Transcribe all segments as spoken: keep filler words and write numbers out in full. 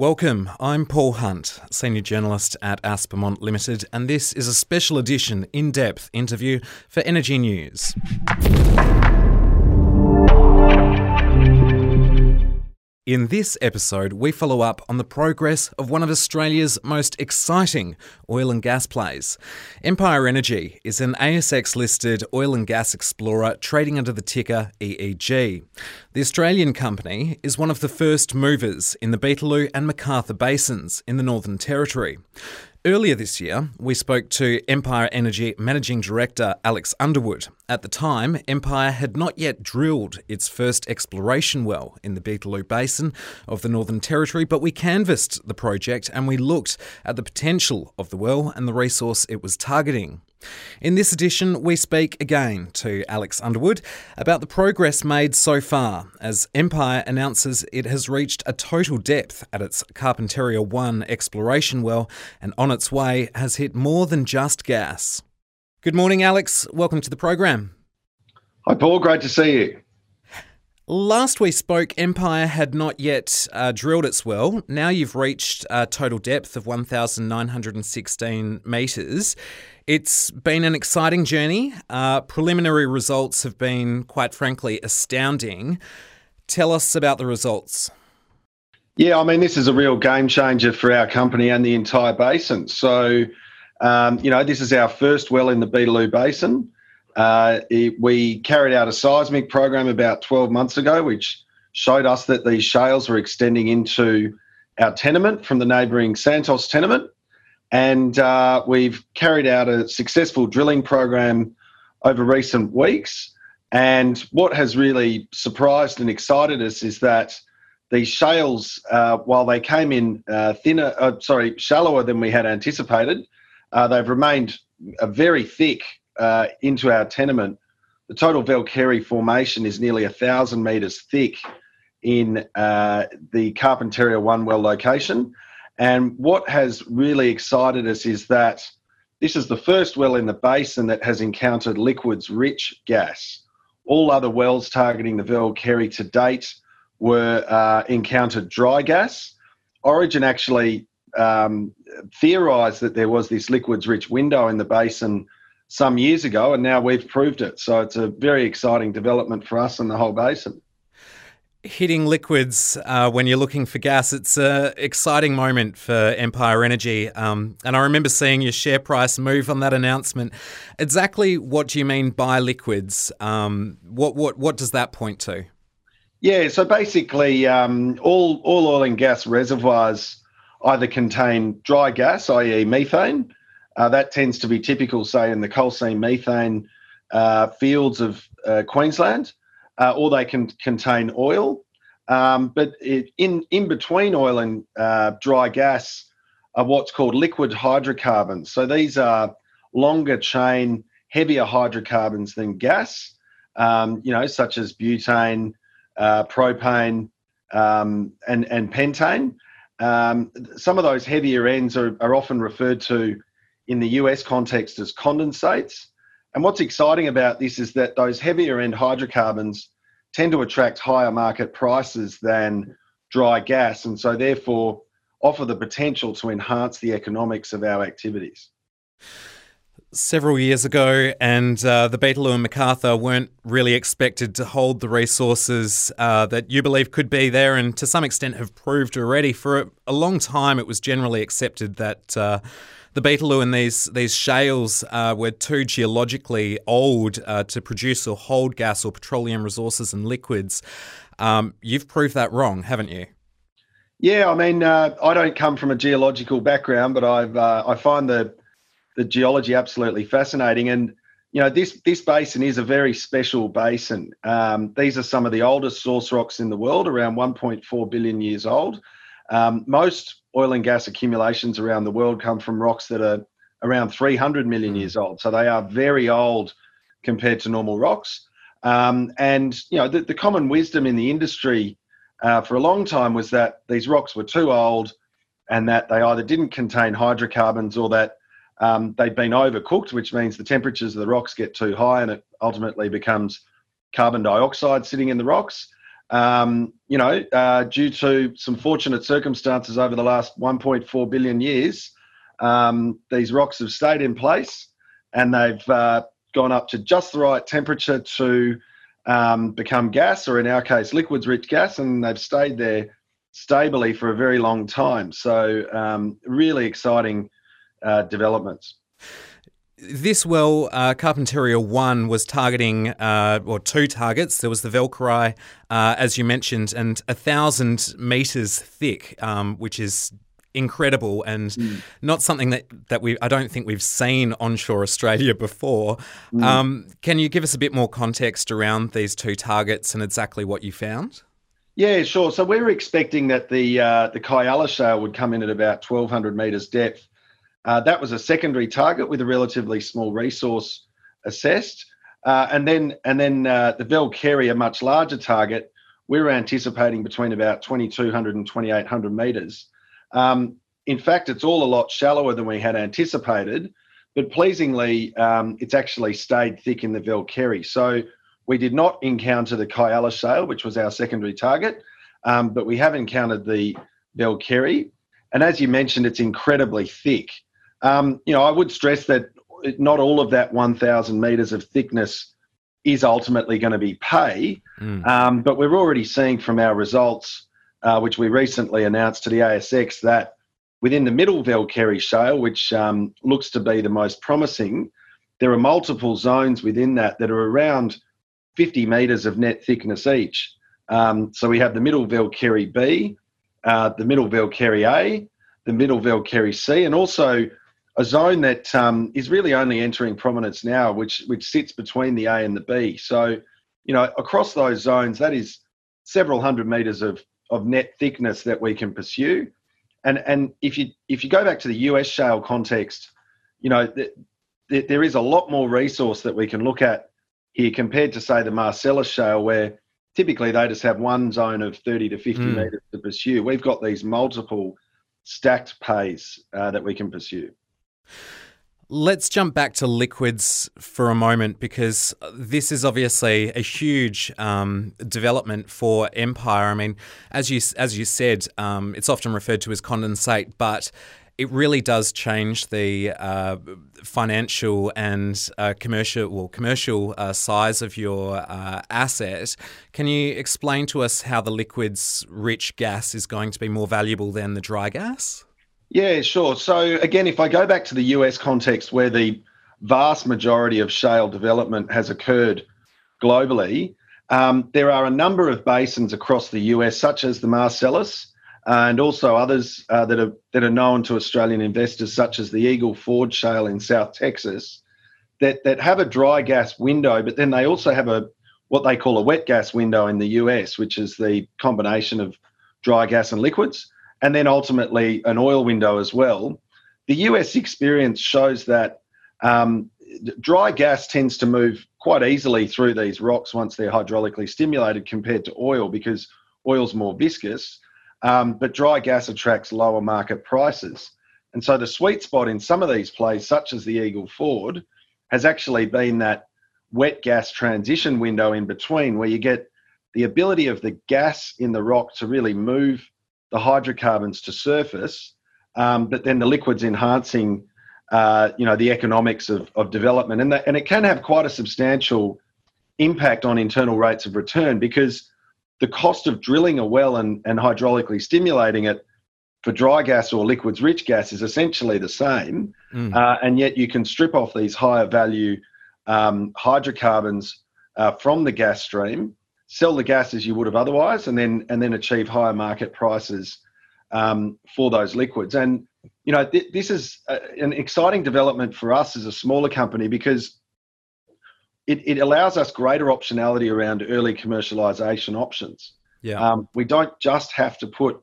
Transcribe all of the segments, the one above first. Welcome, I'm Paul Hunt, Senior Journalist at Aspermont Limited, and this is a special edition in-depth interview for Energy News. In this episode, we follow up on the progress of one of Australia's most exciting oil and gas plays. Empire Energy is an A S X-listed oil and gas explorer trading under the ticker E E G. The Australian company is one of the first movers in the Beetaloo and MacArthur basins in the Northern Territory. Earlier this year, we spoke to Empire Energy Managing Director Alex Underwood. At the time, Empire had not yet drilled its first exploration well in the Beetaloo Basin of the Northern Territory, but we canvassed the project and we looked at the potential of the well and the resource it was targeting. In this edition, we speak again to Alex Underwood about the progress made so far as Empire announces it has reached a total depth at its Carpentaria One exploration well and on its way has hit more than just gas. Good morning, Alex. Welcome to the program. Hi, Paul. Great to see you. Last we spoke, Empire had not yet uh, drilled its well. Now you've reached a total depth of one thousand nine hundred sixteen metres. It's been an exciting journey. Uh, preliminary results have been, quite frankly, astounding. Tell us about the results. Yeah, I mean, this is a real game changer for our company and the entire basin. So, um, you know, this is our first well in the Beetaloo Basin. Uh, it, we carried out a seismic program about twelve months ago, which showed us that these shales were extending into our tenement from the neighbouring Santos tenement. And uh, we've carried out a successful drilling program over recent weeks. And what has really surprised and excited us is that these shales, uh, while they came in uh, thinner, uh, sorry, shallower than we had anticipated, uh, they've remained a very thick Uh, into our tenement. The total Velkerry formation is nearly a thousand metres thick in uh, the Carpentaria One well location. And what has really excited us is that this is the first well in the basin that has encountered liquids-rich gas. All other wells targeting the Velkerry to date were uh, encountered dry gas. Origin actually um, theorised that there was this liquids-rich window in the basin some years ago, and now we've proved it. So it's a very exciting development for us and the whole basin. Hitting liquids uh, when you're looking for gas, it's an exciting moment for Empire Energy. Um, and I remember seeing your share price move on that announcement. Exactly what do you mean by liquids? Um, what, what, what does that point to? Yeah, so basically um, all, all oil and gas reservoirs either contain dry gas, that is methane. Uh, that tends to be typical, say, in the coal seam methane uh, fields of uh, Queensland, uh, or they can contain oil. Um, but it, in, in between oil and uh, dry gas are what's called liquid hydrocarbons. So these are longer chain, heavier hydrocarbons than gas, um, you know, such as butane, uh, propane, um, and, and pentane. Um, some of those heavier ends are, are often referred to in the U S context as condensates. And what's exciting about this is that those heavier end hydrocarbons tend to attract higher market prices than dry gas, and so therefore offer the potential to enhance the economics of our activities. Several years ago, and uh, the Beetaloo and MacArthur weren't really expected to hold the resources uh, that you believe could be there and to some extent have proved already. For a long time, it was generally accepted that uh, the Beetaloo and these, these shales uh, were too geologically old uh, to produce or hold gas or petroleum resources and liquids. Um, you've proved that wrong, haven't you? Yeah, I mean, uh, I don't come from a geological background, but I've uh, I find the The geology absolutely fascinating, and you know this this basin is a very special basin. Um, these are some of the oldest source rocks in the world, around one point four billion years old. Um, most oil and gas accumulations around the world come from rocks that are around three hundred million years old, so they are very old compared to normal rocks. Um, and you know the, the common wisdom in the industry uh, for a long time was that these rocks were too old, and that they either didn't contain hydrocarbons or that Um, they've been overcooked, which means the temperatures of the rocks get too high and it ultimately becomes carbon dioxide sitting in the rocks. um, you know, uh, due to some fortunate circumstances over the last one point four billion years, um, these rocks have stayed in place and they've uh, gone up to just the right temperature to um, become gas, or in our case, liquids-rich gas, and they've stayed there stably for a very long time. So um, really exciting uh, developments. This well, uh, Carpentaria One was targeting, uh, or two targets. There was the Velkerry, uh, as you mentioned, and a thousand metres thick, um, which is incredible and mm. not something that, that we I don't think we've seen onshore Australia before. Mm. Um, can you give us a bit more context around these two targets and exactly what you found? Yeah, sure. So we were expecting that the uh, the Kyalla Shale would come in at about twelve hundred metres depth. Uh, that was a secondary target with a relatively small resource assessed. Uh, and then and then uh, the Velkerry, a much larger target, we were anticipating between about twenty-two hundred and twenty-eight hundred metres. Um, in fact, it's all a lot shallower than we had anticipated, but pleasingly, um, it's actually stayed thick in the Velkerry. So we did not encounter the Kyalla Shale, which was our secondary target, um, but we have encountered the Velkerry. And as you mentioned, it's incredibly thick. Um, you know, I would stress that not all of that one thousand metres of thickness is ultimately going to be pay, mm. um, but we're already seeing from our results, uh, which we recently announced to the A S X, that within the Middle Velkerry Shale, which um, looks to be the most promising, there are multiple zones within that that are around fifty metres of net thickness each. Um, so we have the Middle Velkerry B, uh, the Middle Velkerry A, the Middle Velkerry C, and also a zone that um, is really only entering prominence now, which which sits between the A and the B. So, you know, across those zones, that is several hundred metres of, of net thickness that we can pursue. And and if you if you go back to the U S shale context, you know, th- th- there is a lot more resource that we can look at here compared to, say, the Marcellus shale, where typically they just have one zone of thirty to fifty mm. metres to pursue. We've got these multiple stacked pays uh, that we can pursue. Let's jump back to liquids for a moment, because this is obviously a huge um, development for Empire. I mean, as you as you said, um, it's often referred to as condensate, but it really does change the uh, financial and uh, commercial well, commercial uh, size of your uh, asset. Can you explain to us how the liquids-rich gas is going to be more valuable than the dry gas? Yeah, sure. So again, if I go back to the U S context, where the vast majority of shale development has occurred globally, um, there are a number of basins across the U S, such as the Marcellus uh, and also others uh, that are that are known to Australian investors, such as the Eagle Ford Shale in South Texas, that that have a dry gas window, but then they also have a what they call a wet gas window in the U S, which is the combination of dry gas and liquids, and then ultimately an oil window as well. The U S experience shows that um, dry gas tends to move quite easily through these rocks once they're hydraulically stimulated, compared to oil, because oil's more viscous, um, but dry gas attracts lower market prices. And so the sweet spot in some of these plays, such as the Eagle Ford, has actually been that wet gas transition window in between, where you get the ability of the gas in the rock to really move the hydrocarbons to surface, um, but then the liquids enhancing, uh, you know, the economics of, of development. And, that, and it can have quite a substantial impact on internal rates of return, because the cost of drilling a well and, and hydraulically stimulating it for dry gas or liquids-rich gas is essentially the same, mm. uh, and yet you can strip off these higher value um, hydrocarbons uh, from the gas stream, sell the gas as you would have otherwise, and then and then achieve higher market prices um, for those liquids. And, you know, th- this is a, an exciting development for us as a smaller company, because it, it allows us greater optionality around early commercialisation options. Yeah. Um, we don't just have to put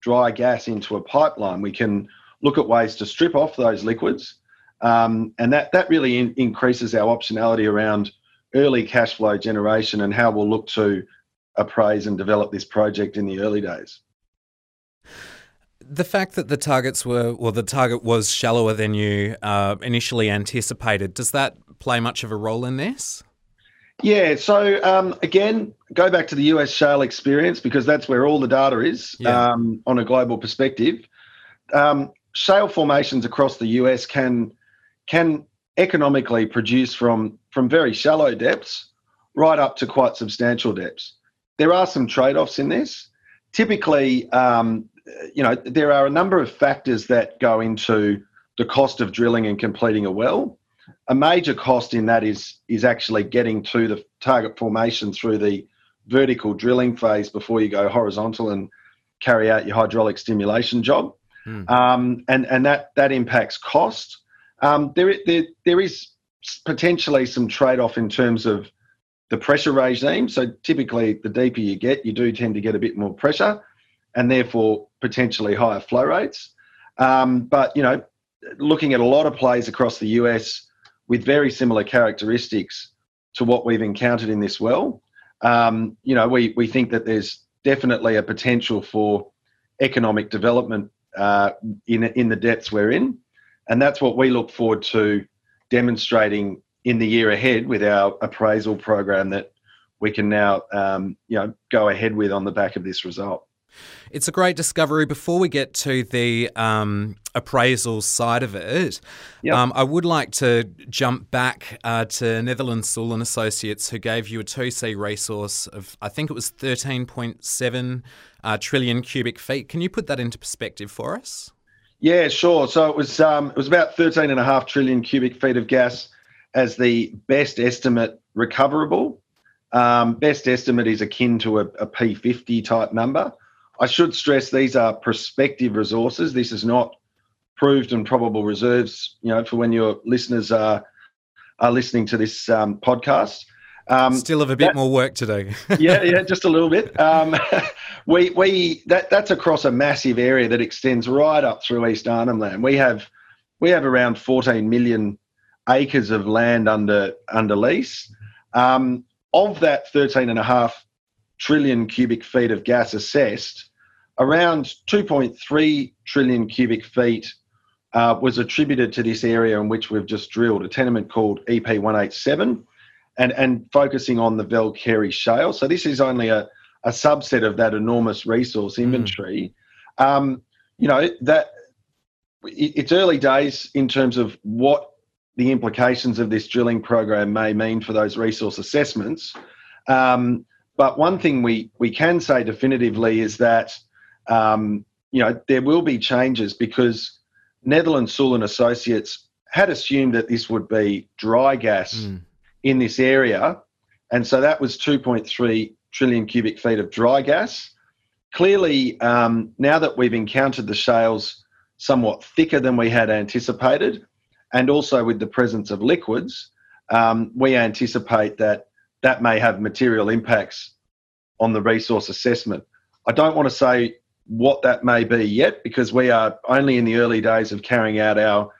dry gas into a pipeline. We can look at ways to strip off those liquids, um, and that, that really in- increases our optionality around early cash flow generation and how we'll look to appraise and develop this project in the early days. The fact that the targets were, or well, the target was shallower than you uh, initially anticipated, does that play much of a role in this? Yeah, so um, again, go back to the U S shale experience because that's where all the data is yeah. um, on a global perspective. Um, shale formations across the U S can can economically produce from, from very shallow depths right up to quite substantial depths. There are some trade-offs in this. Typically, um, you know, there are a number of factors that go into the cost of drilling and completing a well. A major cost in that is is actually getting to the target formation through the vertical drilling phase before you go horizontal and carry out your hydraulic stimulation job, mm. um, and and that that impacts cost. Um, there there there is potentially some trade-off in terms of the pressure regime. So typically, the deeper you get, you do tend to get a bit more pressure, and therefore potentially higher flow rates. Um, but you know, looking at a lot of plays across the U S with very similar characteristics to what we've encountered in this well. Um, you know, we, we think that there's definitely a potential for economic development uh, in, in the depths we're in, and that's what we look forward to demonstrating in the year ahead with our appraisal program that we can now, um, you know, go ahead with on the back of this result. It's a great discovery. Before we get to the um, appraisal side of it, yep. um, I would like to jump back uh, to Netherland Sewell Associates, who gave you a two C resource of, I think it was thirteen point seven uh, trillion cubic feet. Can you put that into perspective for us? Yeah, sure. So it was um, it was about thirteen point five trillion cubic feet of gas as the best estimate recoverable. Um, best estimate is akin to a, a P fifty type number. I should stress these are prospective resources. This is not proved and probable reserves, you know, for when your listeners are are listening to this um, podcast. Um, Still have a bit that, more work to do. yeah, yeah, just a little bit. Um, we we that that's across a massive area that extends right up through East Arnhem Land. We have we have around fourteen million acres of land under under lease. Um, of that thirteen and a half trillion cubic feet of gas assessed, around two point three trillion cubic feet uh, was attributed to this area in which we've just drilled, a tenement called E P one eighty-seven, and, and focusing on the Velkerry shale. So this is only a, a subset of that enormous resource inventory. Mm. Um, you know, that it, it's early days in terms of what the implications of this drilling program may mean for those resource assessments. Um, But one thing we, we can say definitively is that, um, you know, there will be changes because Netherland Sewell Associates had assumed that this would be dry gas mm. in this area. And so that was two point three trillion cubic feet of dry gas. Clearly, um, now that we've encountered the shales somewhat thicker than we had anticipated, and also with the presence of liquids, um, we anticipate that that may have material impacts on the resource assessment. I don't want to say what that may be yet because we are only in the early days of carrying out our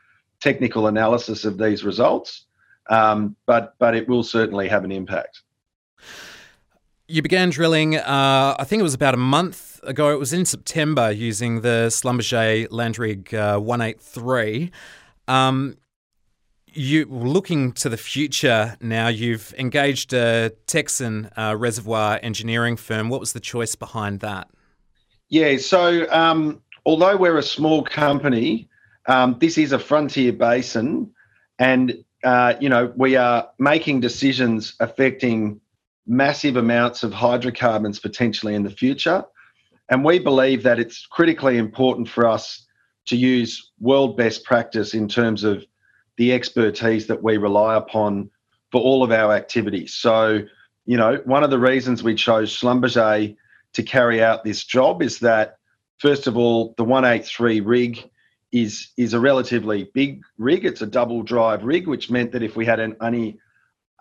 technical analysis of these results, um, but, but it will certainly have an impact. You began drilling, uh, I think it was about a month ago. It was in September using the Schlumberger Landrig uh, one eighty-three. Um, You looking to the future now, you've engaged a Texan uh, reservoir engineering firm. What was the choice behind that? Yeah, so um, although we're a small company, um, this is a frontier basin and, uh, you know, we are making decisions affecting massive amounts of hydrocarbons potentially in the future. And we believe that it's critically important for us to use world best practice in terms of the expertise that we rely upon for all of our activities. So, you know, one of the reasons we chose Schlumberger to carry out this job is that, first of all, the one eighty-three rig is is a relatively big rig. It's a double drive rig, which meant that if we had an any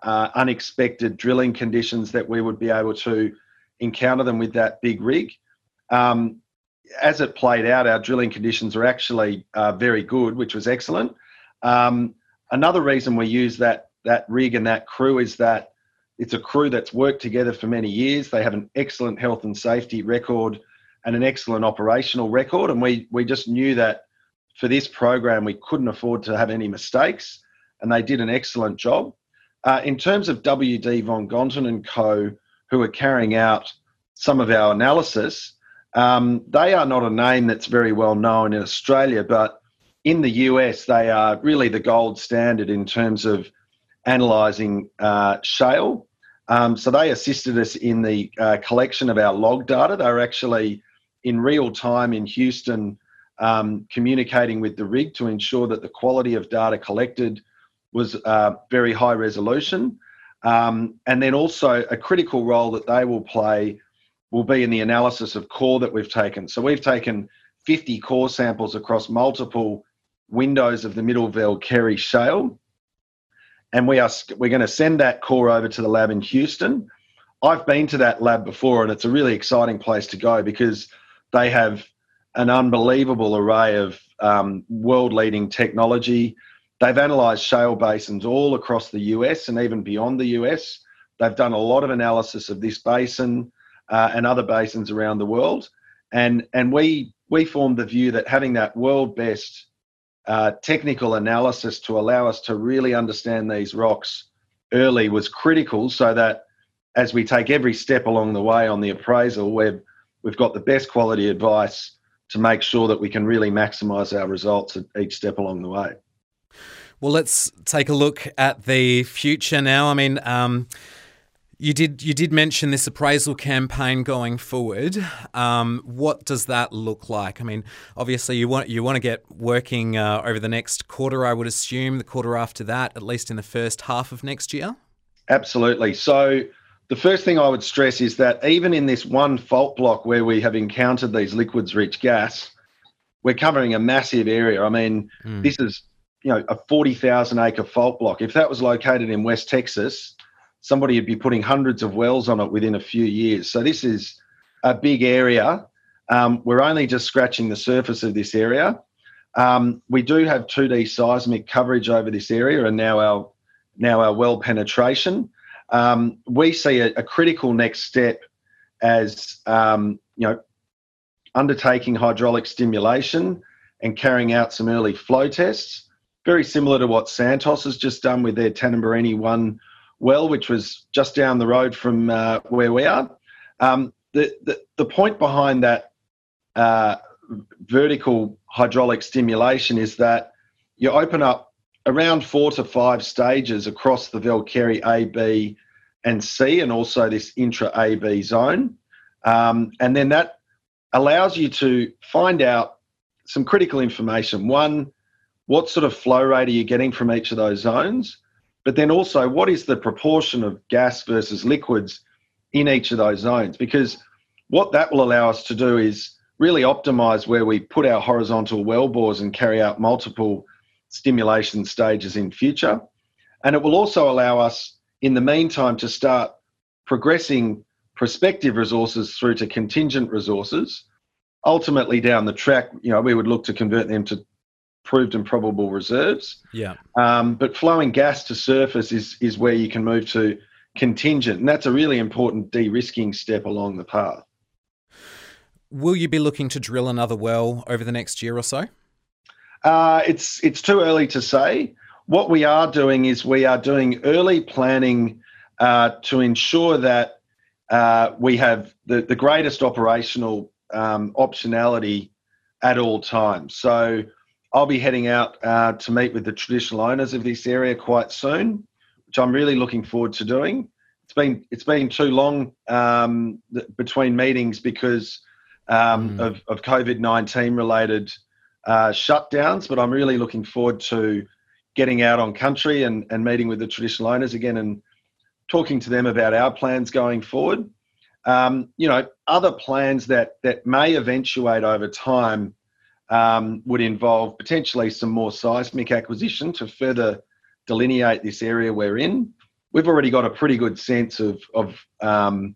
uh, unexpected drilling conditions that we would be able to encounter them with that big rig. Um, as it played out, our drilling conditions were actually uh, very good, which was excellent. Um, another reason we use that that rig and that crew is that it's a crew that's worked together for many years. They have an excellent health and safety record and an excellent operational record. And we, we just knew that for this program, we couldn't afford to have any mistakes, and they did an excellent job. Uh, in terms of W D von Gonten and co, who are carrying out some of our analysis, um, they are not a name that's very well known in Australia, but in the U S, they are really the gold standard in terms of analysing uh, shale. Um, so they assisted us in the uh, collection of our log data. They were actually in real time in Houston um, communicating with the rig to ensure that the quality of data collected was uh, very high resolution. Um, and then also a critical role that they will play will be in the analysis of core that we've taken. So we've taken fifty core samples across multiple windows of the Middle Velkerry Shale. And we are, we're going to send that core over to the lab in Houston. I've been to that lab before, and it's a really exciting place to go because they have an unbelievable array of um, world-leading technology. They've analysed shale basins all across the U S and even beyond the U S. They've done a lot of analysis of this basin uh, and other basins around the world. And, and we, we formed the view that having that world-best Uh, technical analysis to allow us to really understand these rocks early was critical, so that as we take every step along the way on the appraisal, we've, we've got the best quality advice to make sure that we can really maximise our results at each step along the way. Well, let's take a look at the future now. I mean, um, you did you did mention this appraisal campaign going forward. Um, what does that look like? I mean, obviously you want you want to get working uh, over the next quarter, I would assume, the quarter after that, at least in the first half of next year. Absolutely. So the first thing I would stress is that even in this one fault block where we have encountered these liquids-rich gas, we're covering a massive area. I mean, mm. this is you know a forty thousand acre fault block. If that was located in West Texas, somebody would be putting hundreds of wells on it within a few years. So this is a big area. Um, we're only just scratching the surface of this area. Um, we do have two D seismic coverage over this area and now our now our well penetration. Um, we see a, a critical next step as um, you know undertaking hydraulic stimulation and carrying out some early flow tests, very similar to what Santos has just done with their Tanumbirini one well, which was just down the road from uh, where we are. Um, the, the the point behind that uh, vertical hydraulic stimulation is that you open up around four to five stages across the Velkerry A, B and C, and also this intra-A B zone. Um, and then that allows you to find out some critical information. One, what sort of flow rate are you getting from each of those zones? But then also, what is the proportion of gas versus liquids in each of those zones? Because what that will allow us to do is really optimise where we put our horizontal well bores and carry out multiple stimulation stages in future. And it will also allow us, in the meantime, to start progressing prospective resources through to contingent resources. Ultimately, down the track, you know, we would look to convert them to proved and probable reserves. Yeah. Um, but flowing gas to surface is is where you can move to contingent, and that's a really important de-risking step along the path. Will you be looking to drill another well over the next year or so? Uh, it's it's too early to say. What we are doing is we are doing early planning uh, to ensure that uh, we have the, the greatest operational um, optionality at all times. So I'll be heading out uh, to meet with the traditional owners of this area quite soon, which I'm really looking forward to doing. It's been it's been too long um, th- between meetings because um, mm. of, of COVID nineteen related uh, shutdowns, but I'm really looking forward to getting out on country and, and meeting with the traditional owners again and talking to them about our plans going forward. Um, you know, other plans that, that may eventuate over time Um, would involve potentially some more seismic acquisition to further delineate this area we're in. We've already got a pretty good sense of, of um,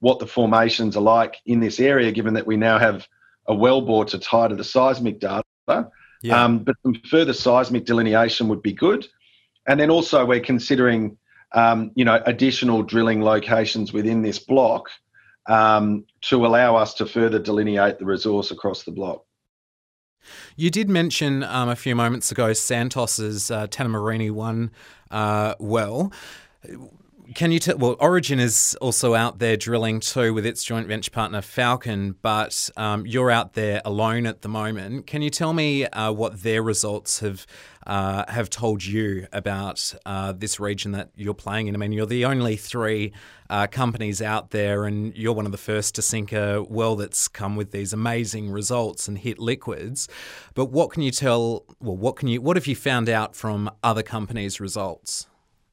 what the formations are like in this area, given that we now have a wellbore to tie to the seismic data. Yeah. Um, but some further seismic delineation would be good. And then also we're considering, um, you know, additional drilling locations within this block um, to allow us to further delineate the resource across the block. You did mention um, a few moments ago Santos's uh, Tanumbirini one uh, well. Can you tell, well, Origin is also out there drilling too with its joint venture partner Falcon, but um, you're out there alone at the moment. Can you tell me uh, what their results have uh, have told you about uh, this region that you're playing in? I mean, you're the only three uh, companies out there, and you're one of the first to sink a well that's come with these amazing results and hit liquids. But what can you tell? Well, what can you? What have you found out from other companies' results?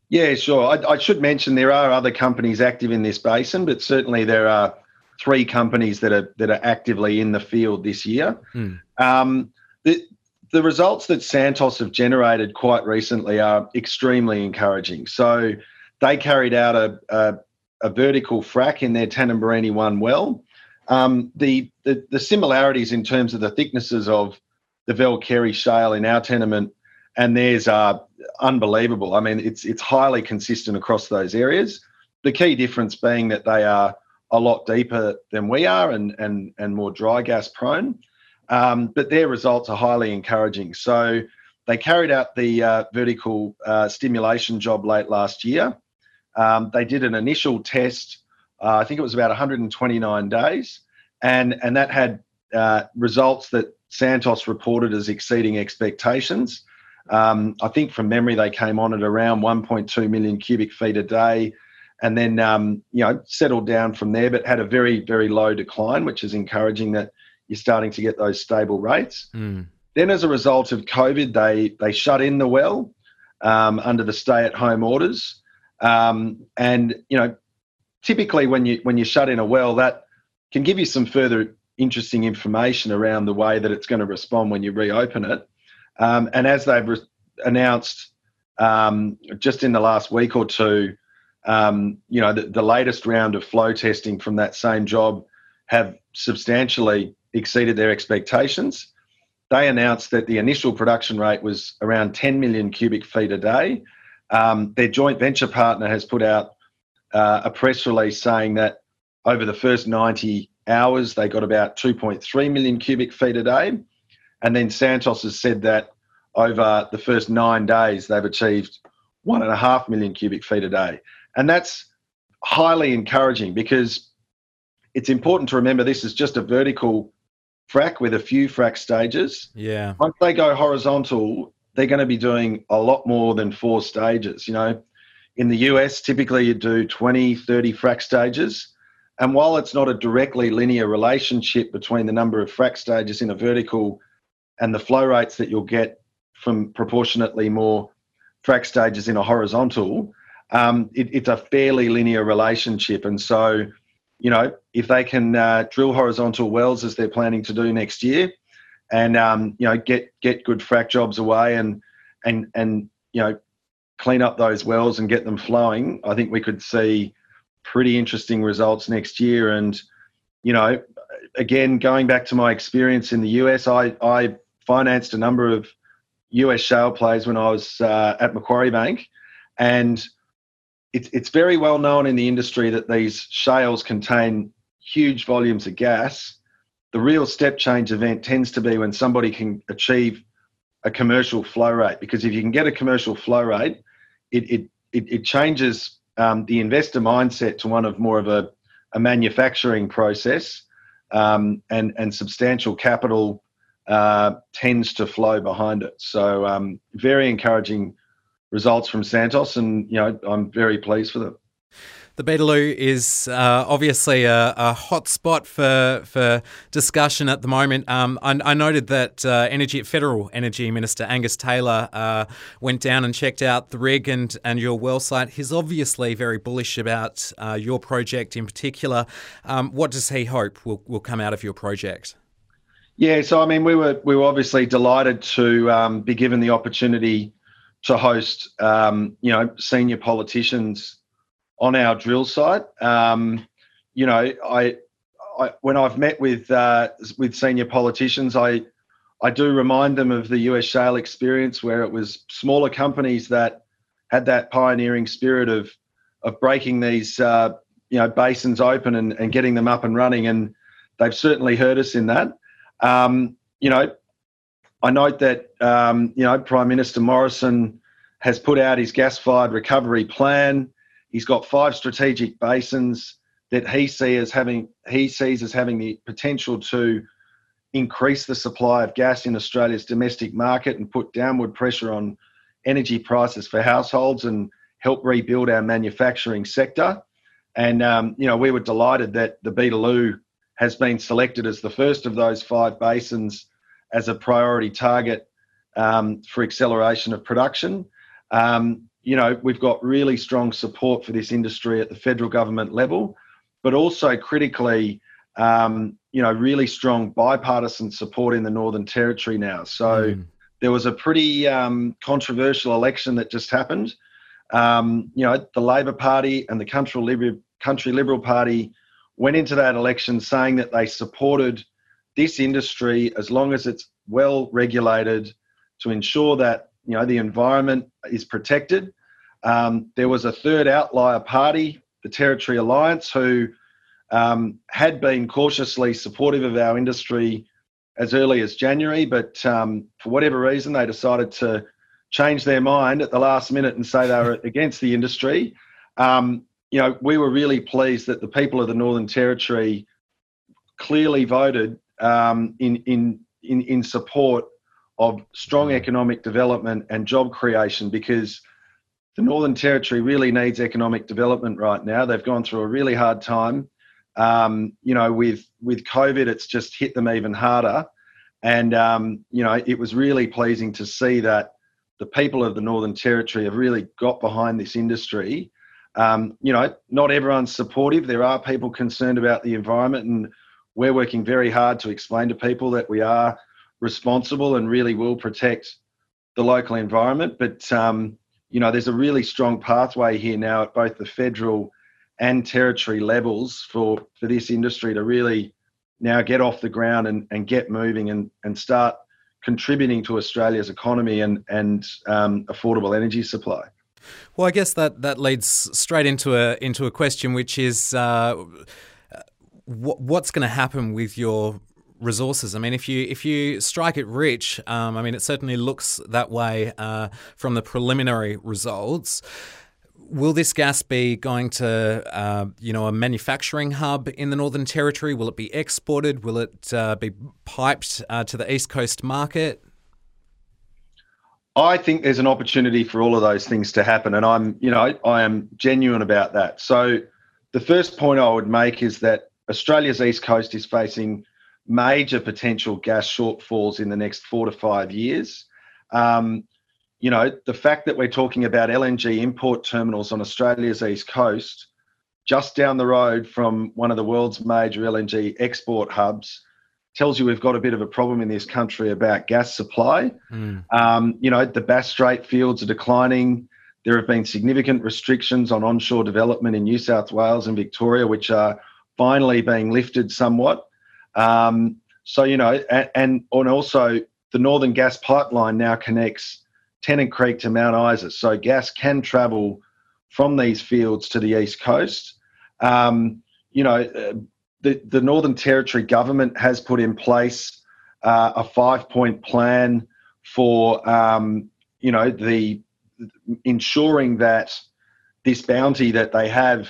Yeah, sure. I, I should mention there are other companies active in this basin, but certainly there are three companies that are that are actively in the field this year. Mm. Um, the the results that Santos have generated quite recently are extremely encouraging. So they carried out a a, a vertical frack in their Tanumbirini one well. Um, the, the the similarities in terms of the thicknesses of the Velkerry shale in our tenement and theirs are unbelievable. I mean, it's it's highly consistent across those areas. The key difference being that they are a lot deeper than we are and and and more dry gas prone. Um, but their results are highly encouraging. So they carried out the uh, vertical uh, stimulation job late last year. Um, they did an initial test. Uh, I think it was about one hundred twenty-nine days, and and that had uh, results that Santos reported as exceeding expectations. Um, I think from memory they came on at around one point two million cubic feet a day, and then um, you know settled down from there, but had a very very low decline, which is encouraging that you're starting to get those stable rates. Mm. Then, as a result of COVID, they they shut in the well um, under the stay-at-home orders, um, and you know typically when you when you shut in a well, that can give you some further interesting information around the way that it's going to respond when you reopen it. Um, and as they've re- announced um, just in the last week or two, um, you know, the, the latest round of flow testing from that same job have substantially exceeded their expectations. They announced that the initial production rate was around ten million cubic feet a day. Um, their joint venture partner has put out uh, a press release saying that over the first ninety hours, they got about two point three million cubic feet a day. And then Santos has said that over the first nine days, they've achieved one and a half million cubic feet a day. And that's highly encouraging because it's important to remember this is just a vertical frack with a few frack stages. Yeah. Once they go horizontal, they're going to be doing a lot more than four stages. You know, in the U S, typically you do twenty, thirty frack stages. And while it's not a directly linear relationship between the number of frack stages in a vertical and the flow rates that you'll get from proportionately more frac stages in a horizontal, um, it, it's a fairly linear relationship. And so, you know, if they can uh, drill horizontal wells as they're planning to do next year and, um, you know, get get good frac jobs away and, and and you know, clean up those wells and get them flowing, I think we could see pretty interesting results next year. And, you know, again, going back to my experience in the U S, I, I financed a number of U S shale plays when I was uh, at Macquarie Bank, and it's it's very well known in the industry that these shales contain huge volumes of gas. The real step change event tends to be when somebody can achieve a commercial flow rate, because if you can get a commercial flow rate, it it it, it changes um, the investor mindset to one of more of a, a manufacturing process, um, and and substantial capital Uh, tends to flow behind it. So um, very encouraging results from Santos, and you know I'm very pleased for them. The Beetaloo is uh, obviously a, a hot spot for for discussion at the moment. Um, I, I noted that uh, Energy Federal Energy Minister Angus Taylor uh, went down and checked out the rig and, and your well site. He's obviously very bullish about uh, your project in particular. Um, what does he hope will, will come out of your project? Yeah, so I mean, we were we were obviously delighted to um, be given the opportunity to host, um, you know, senior politicians on our drill site. Um, you know, I, I when I've met with uh, with senior politicians, I I do remind them of the U S shale experience, where it was smaller companies that had that pioneering spirit of of breaking these uh, you know basins open and, and getting them up and running, and they've certainly heard us in that. Um, you know, I note that, um, you know, Prime Minister Morrison has put out his gas-fired recovery plan. He's got five strategic basins that he sees as having he sees as having the potential to increase the supply of gas in Australia's domestic market and put downward pressure on energy prices for households and help rebuild our manufacturing sector. And, um, you know, we were delighted that the Beetaloo has been selected as the first of those five basins as a priority target um, for acceleration of production. Um, you know, we've got really strong support for this industry at the federal government level, but also critically, um, you know, really strong bipartisan support in the Northern Territory now. So mm. there was a pretty um, controversial election that just happened. Um, you know, the Labor Party and the Country Liberal, Country Liberal Party went into that election saying that they supported this industry as long as it's well regulated to ensure that, you know, the environment is protected. Um, there was a third outlier party, the Territory Alliance, who um, had been cautiously supportive of our industry as early as January, but um, for whatever reason, they decided to change their mind at the last minute and say they were against the industry. Um, you know, we were really pleased that the people of the Northern Territory clearly voted um, in, in, in, in support of strong economic development and job creation, because the Northern Territory really needs economic development right now. They've gone through a really hard time. Um, you know, with, with COVID, it's just hit them even harder. And, um, you know, it was really pleasing to see that the people of the Northern Territory have really got behind this industry. Um, you know, not everyone's supportive. There are people concerned about the environment, and we're working very hard to explain to people that we are responsible and really will protect the local environment. But, um, you know, there's a really strong pathway here now at both the federal and territory levels for, for this industry to really now get off the ground and, and get moving and, and start contributing to Australia's economy and, and um, affordable energy supply. Well, I guess that, that leads straight into a into a question, which is uh, what, what's going to happen with your resources? I mean, if you if you strike it rich, um, I mean, it certainly looks that way uh, from the preliminary results. Will this gas be going to, uh, you know, a manufacturing hub in the Northern Territory? Will it be exported? Will it uh, be piped uh, to the East Coast market? I think there's an opportunity for all of those things to happen, and I'm, you know, I am genuine about that. So the first point I would make is that Australia's East Coast is facing major potential gas shortfalls in the next four to five years. Um, You know, the fact that we're talking about L N G import terminals on Australia's East Coast, just down the road from one of the world's major L N G export hubs, tells you we've got a bit of a problem in this country about gas supply. Mm. Um, you know, the Bass Strait fields are declining. There have been significant restrictions on onshore development in New South Wales and Victoria, which are finally being lifted somewhat. Um, so, you know, and, and also the Northern Gas Pipeline now connects Tennant Creek to Mount Isa, so gas can travel from these fields to the East Coast. Um, you know, the, the Northern Territory government has put in place uh, a five-point plan for, um, you know, the ensuring that this bounty that they have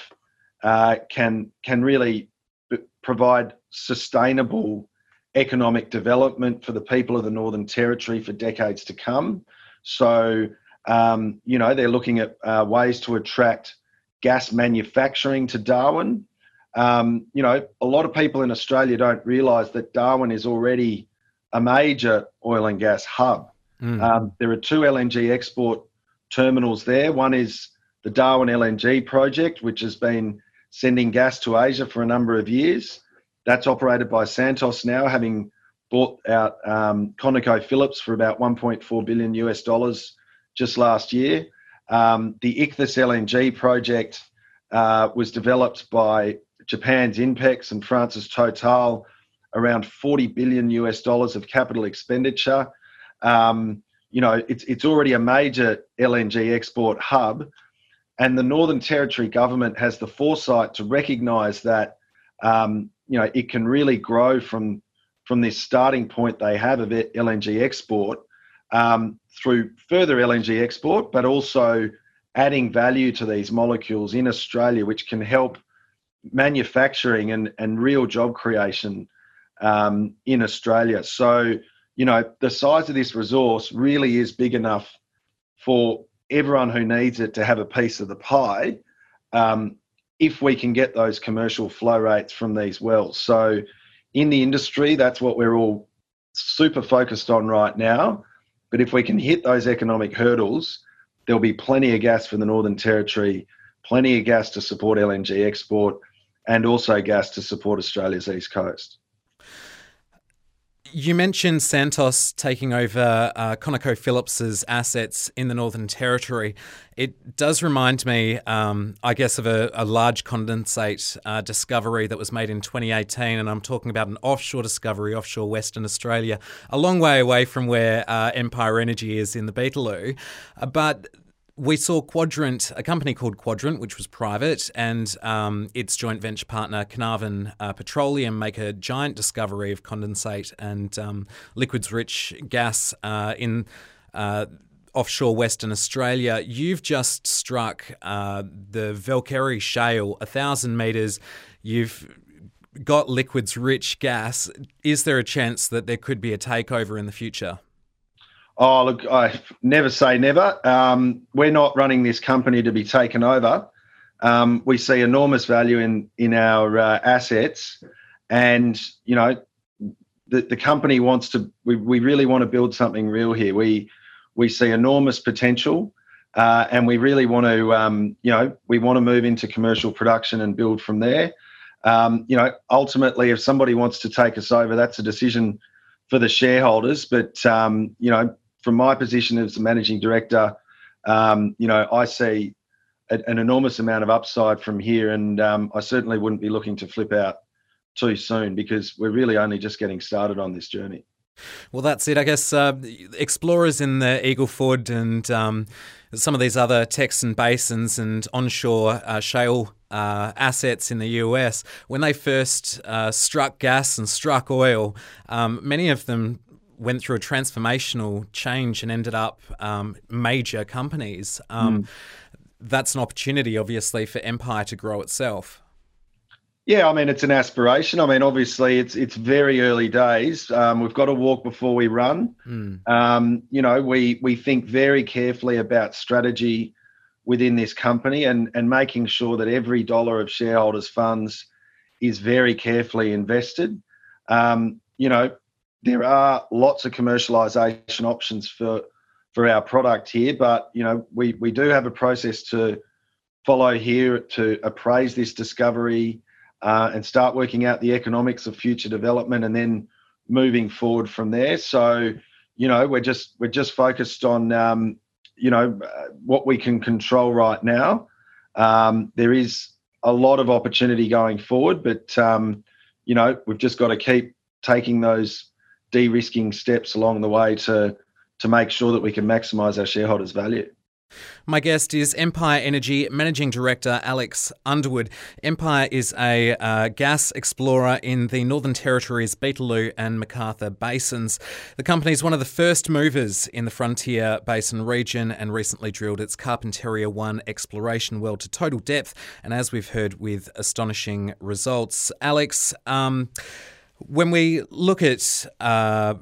uh, can can really b- provide sustainable economic development for the people of the Northern Territory for decades to come. So, um, you know, they're looking at uh, ways to attract gas manufacturing to Darwin. Um, you know, a lot of people in Australia don't realise that Darwin is already a major oil and gas hub. Mm. Um, there are two L N G export terminals there. One is the Darwin L N G project, which has been sending gas to Asia for a number of years. That's operated by Santos now, having bought out um, ConocoPhillips for about one point four billion US dollars just last year. Um, the Ichthys L N G project uh, was developed by Japan's INPEX and France's Total, around forty billion US dollars of capital expenditure. Um, you know, it's it's already a major L N G export hub, and the Northern Territory government has the foresight to recognise that um, you know, it can really grow from from this starting point they have of L N G export um, through further L N G export, but also adding value to these molecules in Australia, which can help manufacturing and, and real job creation um, in Australia. So, you know, the size of this resource really is big enough for everyone who needs it to have a piece of the pie, um, if we can get those commercial flow rates from these wells. So in the industry, that's what we're all super focused on right now. But if we can hit those economic hurdles, there'll be plenty of gas for the Northern Territory, plenty of gas to support L N G export, and also gas to support Australia's east coast. You mentioned Santos taking over uh, ConocoPhillips' assets in the Northern Territory. It does remind me, um, I guess, of a, a large condensate uh, discovery that was made in twenty eighteen, and I'm talking about an offshore discovery, offshore Western Australia, a long way away from where uh, Empire Energy is in the Beetaloo. Uh, but we saw Quadrant, a company called Quadrant, which was private, and um, its joint venture partner, Carnarvon uh, Petroleum, make a giant discovery of condensate and um, liquids-rich gas uh, in uh, offshore Western Australia. You've just struck uh, the Velkerry Shale, one thousand metres. You've got liquids-rich gas. Is there a chance that there could be a takeover in the future? Oh, look, I never say never. Um, we're not running this company to be taken over. Um, we see enormous value in in our uh, assets, and you know, the the company wants to. We we really want to build something real here. We we see enormous potential, uh, and we really want to. Um, you know, we want to move into commercial production and build from there. Um, you know, ultimately, if somebody wants to take us over, that's a decision for the shareholders. But um, you know. From my position as the managing director, um, you know, I see a, an enormous amount of upside from here, and um, I certainly wouldn't be looking to flip out too soon, because we're really only just getting started on this journey. Well, that's it. I guess uh, explorers in the Eagle Ford and um, some of these other Texan basins and onshore uh, shale Uh, assets in the U S, when they first uh, struck gas and struck oil, um, many of them went through a transformational change and ended up um, major companies. Um, mm. That's an opportunity, obviously, for Empire to grow itself. Yeah, I mean, it's an aspiration. I mean, obviously, it's it's very early days. Um, we've got to walk before we run. Mm. Um, you know, we we think very carefully about strategy within this company, and, and making sure that every dollar of shareholders' funds is very carefully invested. Um, you know, there are lots of commercialisation options for for our product here, but, you know, we, we do have a process to follow here to appraise this discovery uh, and start working out the economics of future development and then moving forward from there. So, you know, we're just, we're just focused on, um, you know, uh, what we can control right now. Um, there is a lot of opportunity going forward, but, um, you know, we've just got to keep taking those de-risking steps along the way to, to make sure that we can maximise our shareholders' value. My guest is Empire Energy Managing Director Alex Underwood. Empire is a uh, gas explorer in the Northern Territory's Beetaloo and MacArthur basins. The company is one of the first movers in the Frontier Basin region and recently drilled its Carpentaria One exploration well to total depth, and as we've heard, with astonishing results. Alex, um, when we look at... Uh,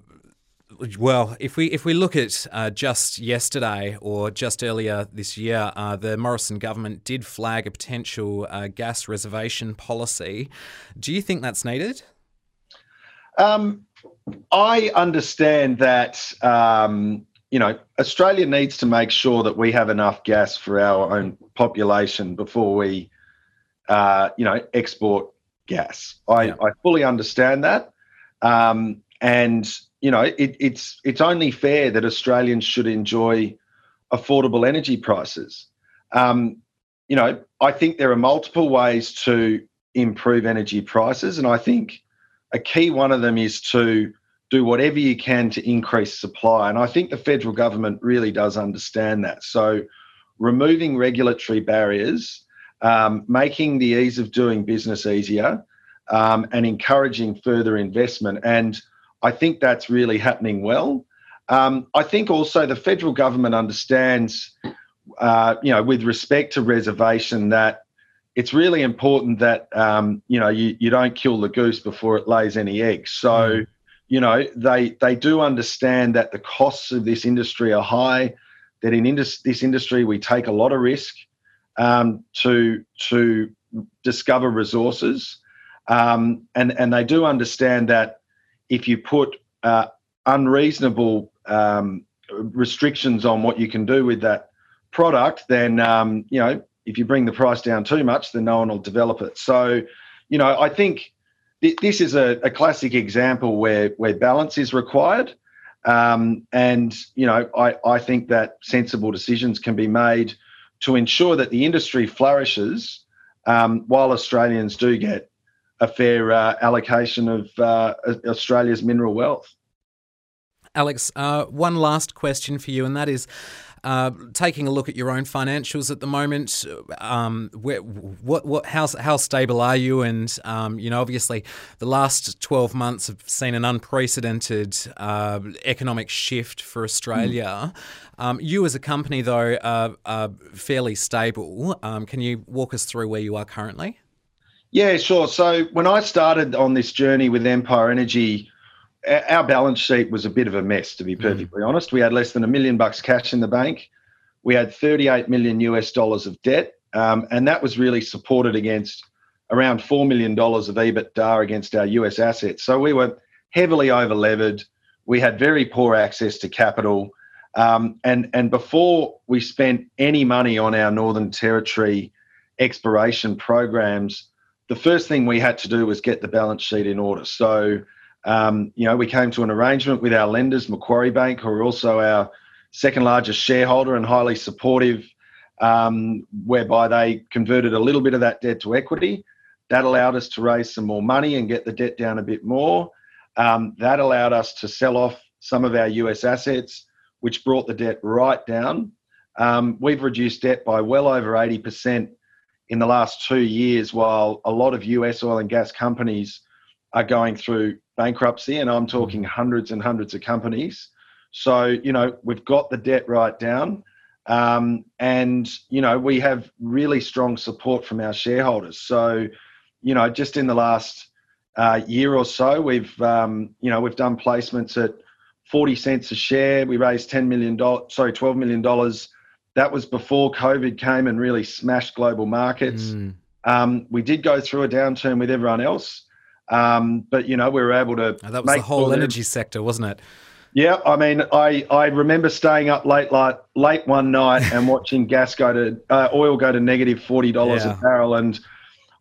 Well, if we if we look at uh, just yesterday or just earlier this year, uh, the Morrison government did flag a potential uh, gas reservation policy. Do you think that's needed? Um, I understand that, um, you know, Australia needs to make sure that we have enough gas for our own population before we, uh, you know, export gas. I, yeah. I fully understand that. Um, and You know, it, it's it's only fair that Australians should enjoy affordable energy prices. Um, you know, I think there are multiple ways to improve energy prices, and I think a key one of them is to do whatever you can to increase supply. And I think the federal government really does understand that. So removing regulatory barriers, um, making the ease of doing business easier, um, and encouraging further investment, and I think that's really happening well. Um, I think also the federal government understands uh, you know, with respect to reservation, that it's really important that, um, you know, you, you don't kill the goose before it lays any eggs. So, mm. you know, they they do understand that the costs of this industry are high, that in indus- this industry we take a lot of risk um, to to discover resources. Um, and, and they do understand that if you put uh, unreasonable um, restrictions on what you can do with that product, then, um, you know, if you bring the price down too much, then no one will develop it. So, you know, I think th- this is a, a classic example where where balance is required. Um, and, you know, I, I think that sensible decisions can be made to ensure that the industry flourishes um, while Australians do get a fair uh, allocation of uh, Australia's mineral wealth. Alex, uh, one last question for you, and that is, Uh, taking a look at your own financials at the moment, um, where, what, what, how, how stable are you? And um, you know, obviously, the last twelve months have seen an unprecedented uh, economic shift for Australia. Mm. Um, you, as a company, though, are, are fairly stable. Um, can you walk us through where you are currently? Yeah, sure. So when I started on this journey with Empire Energy, our balance sheet was a bit of a mess, to be perfectly mm. honest. We had less than a million bucks cash in the bank. We had thirty-eight million US dollars of debt, um, and that was really supported against around four million dollars of EBITDA against our U S assets. So we were heavily overlevered. We had very poor access to capital. Um, and, and before we spent any money on our Northern Territory exploration programs, the first thing we had to do was get the balance sheet in order. So Um, you know, we came to an arrangement with our lenders, Macquarie Bank, who are also our second largest shareholder and highly supportive, um, whereby they converted a little bit of that debt to equity. That allowed us to raise some more money and get the debt down a bit more. Um, that allowed us to sell off some of our U S assets, which brought the debt right down. Um, we've reduced debt by well over eighty percent in the last two years, while a lot of U S oil and gas companies are going through bankruptcy, and I'm talking hundreds and hundreds of companies. So, you know, we've got the debt right down, um, and, you know, we have really strong support from our shareholders. So, you know, just in the last uh, year or so, we've, um, you know, we've done placements at forty cents a share. We raised ten million dollars, sorry, twelve million dollars. That was before COVID came and really smashed global markets. Mm. Um, we did go through a downturn with everyone else. Um, but, you know, we were able to... Oh, that was make the whole them. energy sector, wasn't it? Yeah, I mean, I, I remember staying up late like, late one night and watching gas go to, uh, oil go to negative forty dollars yeah. a barrel, and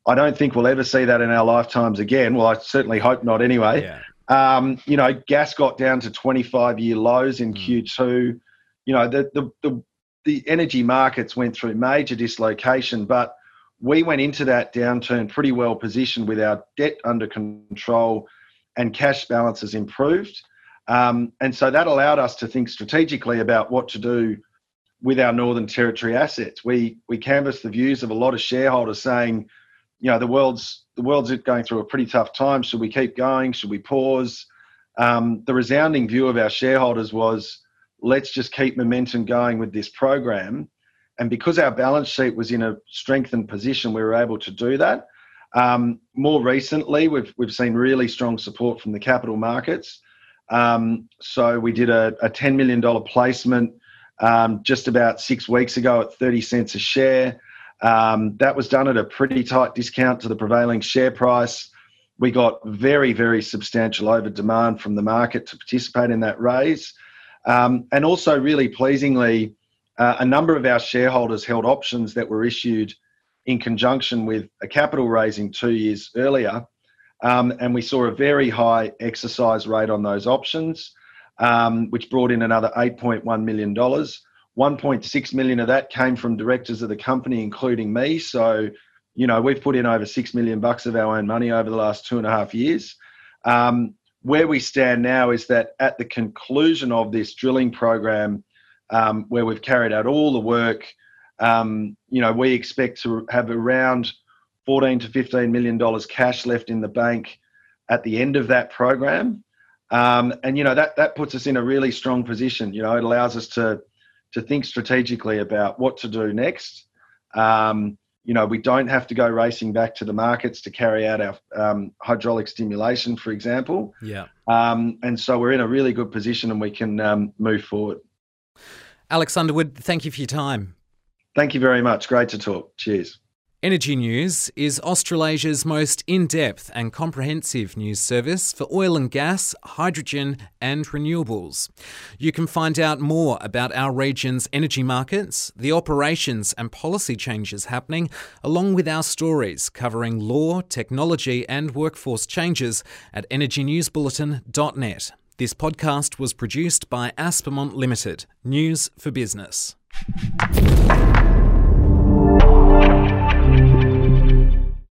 I don't think we'll ever see that in our lifetimes again. Well, I certainly hope not anyway. Yeah. Um, you know, gas got down to twenty-five-year lows in mm. Q two. You know, the, the, the, the energy markets went through major dislocation, but we went into that downturn pretty well positioned with our debt under control and cash balances improved. Um, and so that allowed us to think strategically about what to do with our Northern Territory assets. We we canvassed the views of a lot of shareholders saying, you know, the world's the world's going through a pretty tough time. Should we keep going? Should we pause? Um, the resounding view of our shareholders was, let's just keep momentum going with this program. And because our balance sheet was in a strengthened position, we were able to do that. Um, more recently, we've we've seen really strong support from the capital markets. Um, so we did a, a ten million dollars placement um, just about six weeks ago at thirty cents a share. Um, that was done at a pretty tight discount to the prevailing share price. We got very, very substantial over demand from the market to participate in that raise. Um, and also really pleasingly, Uh, a number of our shareholders held options that were issued in conjunction with a capital raising two years earlier, um, and we saw a very high exercise rate on those options, um, which brought in another eight point one million dollars. one point six million dollars of that came from directors of the company, including me. So, you know, we've put in over six million dollars bucks of our own money over the last two and a half years. Um, where we stand now is that at the conclusion of this drilling program, Um, where we've carried out all the work, um, you know, we expect to have around fourteen to fifteen million dollars cash left in the bank at the end of that program. Um, and, you know, that, that puts us in a really strong position. You know, it allows us to to think strategically about what to do next. Um, you know, we don't have to go racing back to the markets to carry out our um, hydraulic stimulation, for example. Yeah. Um, and so we're in a really good position and we can um, move forward. Alex Underwood, thank you for your time. Thank you very much. Great to talk. Cheers. Energy News is Australasia's most in-depth and comprehensive news service for oil and gas, hydrogen and renewables. You can find out more about our region's energy markets, the operations and policy changes happening, along with our stories covering law, technology and workforce changes at energy news bulletin dot net. This podcast was produced by Aspermont Limited, News for Business.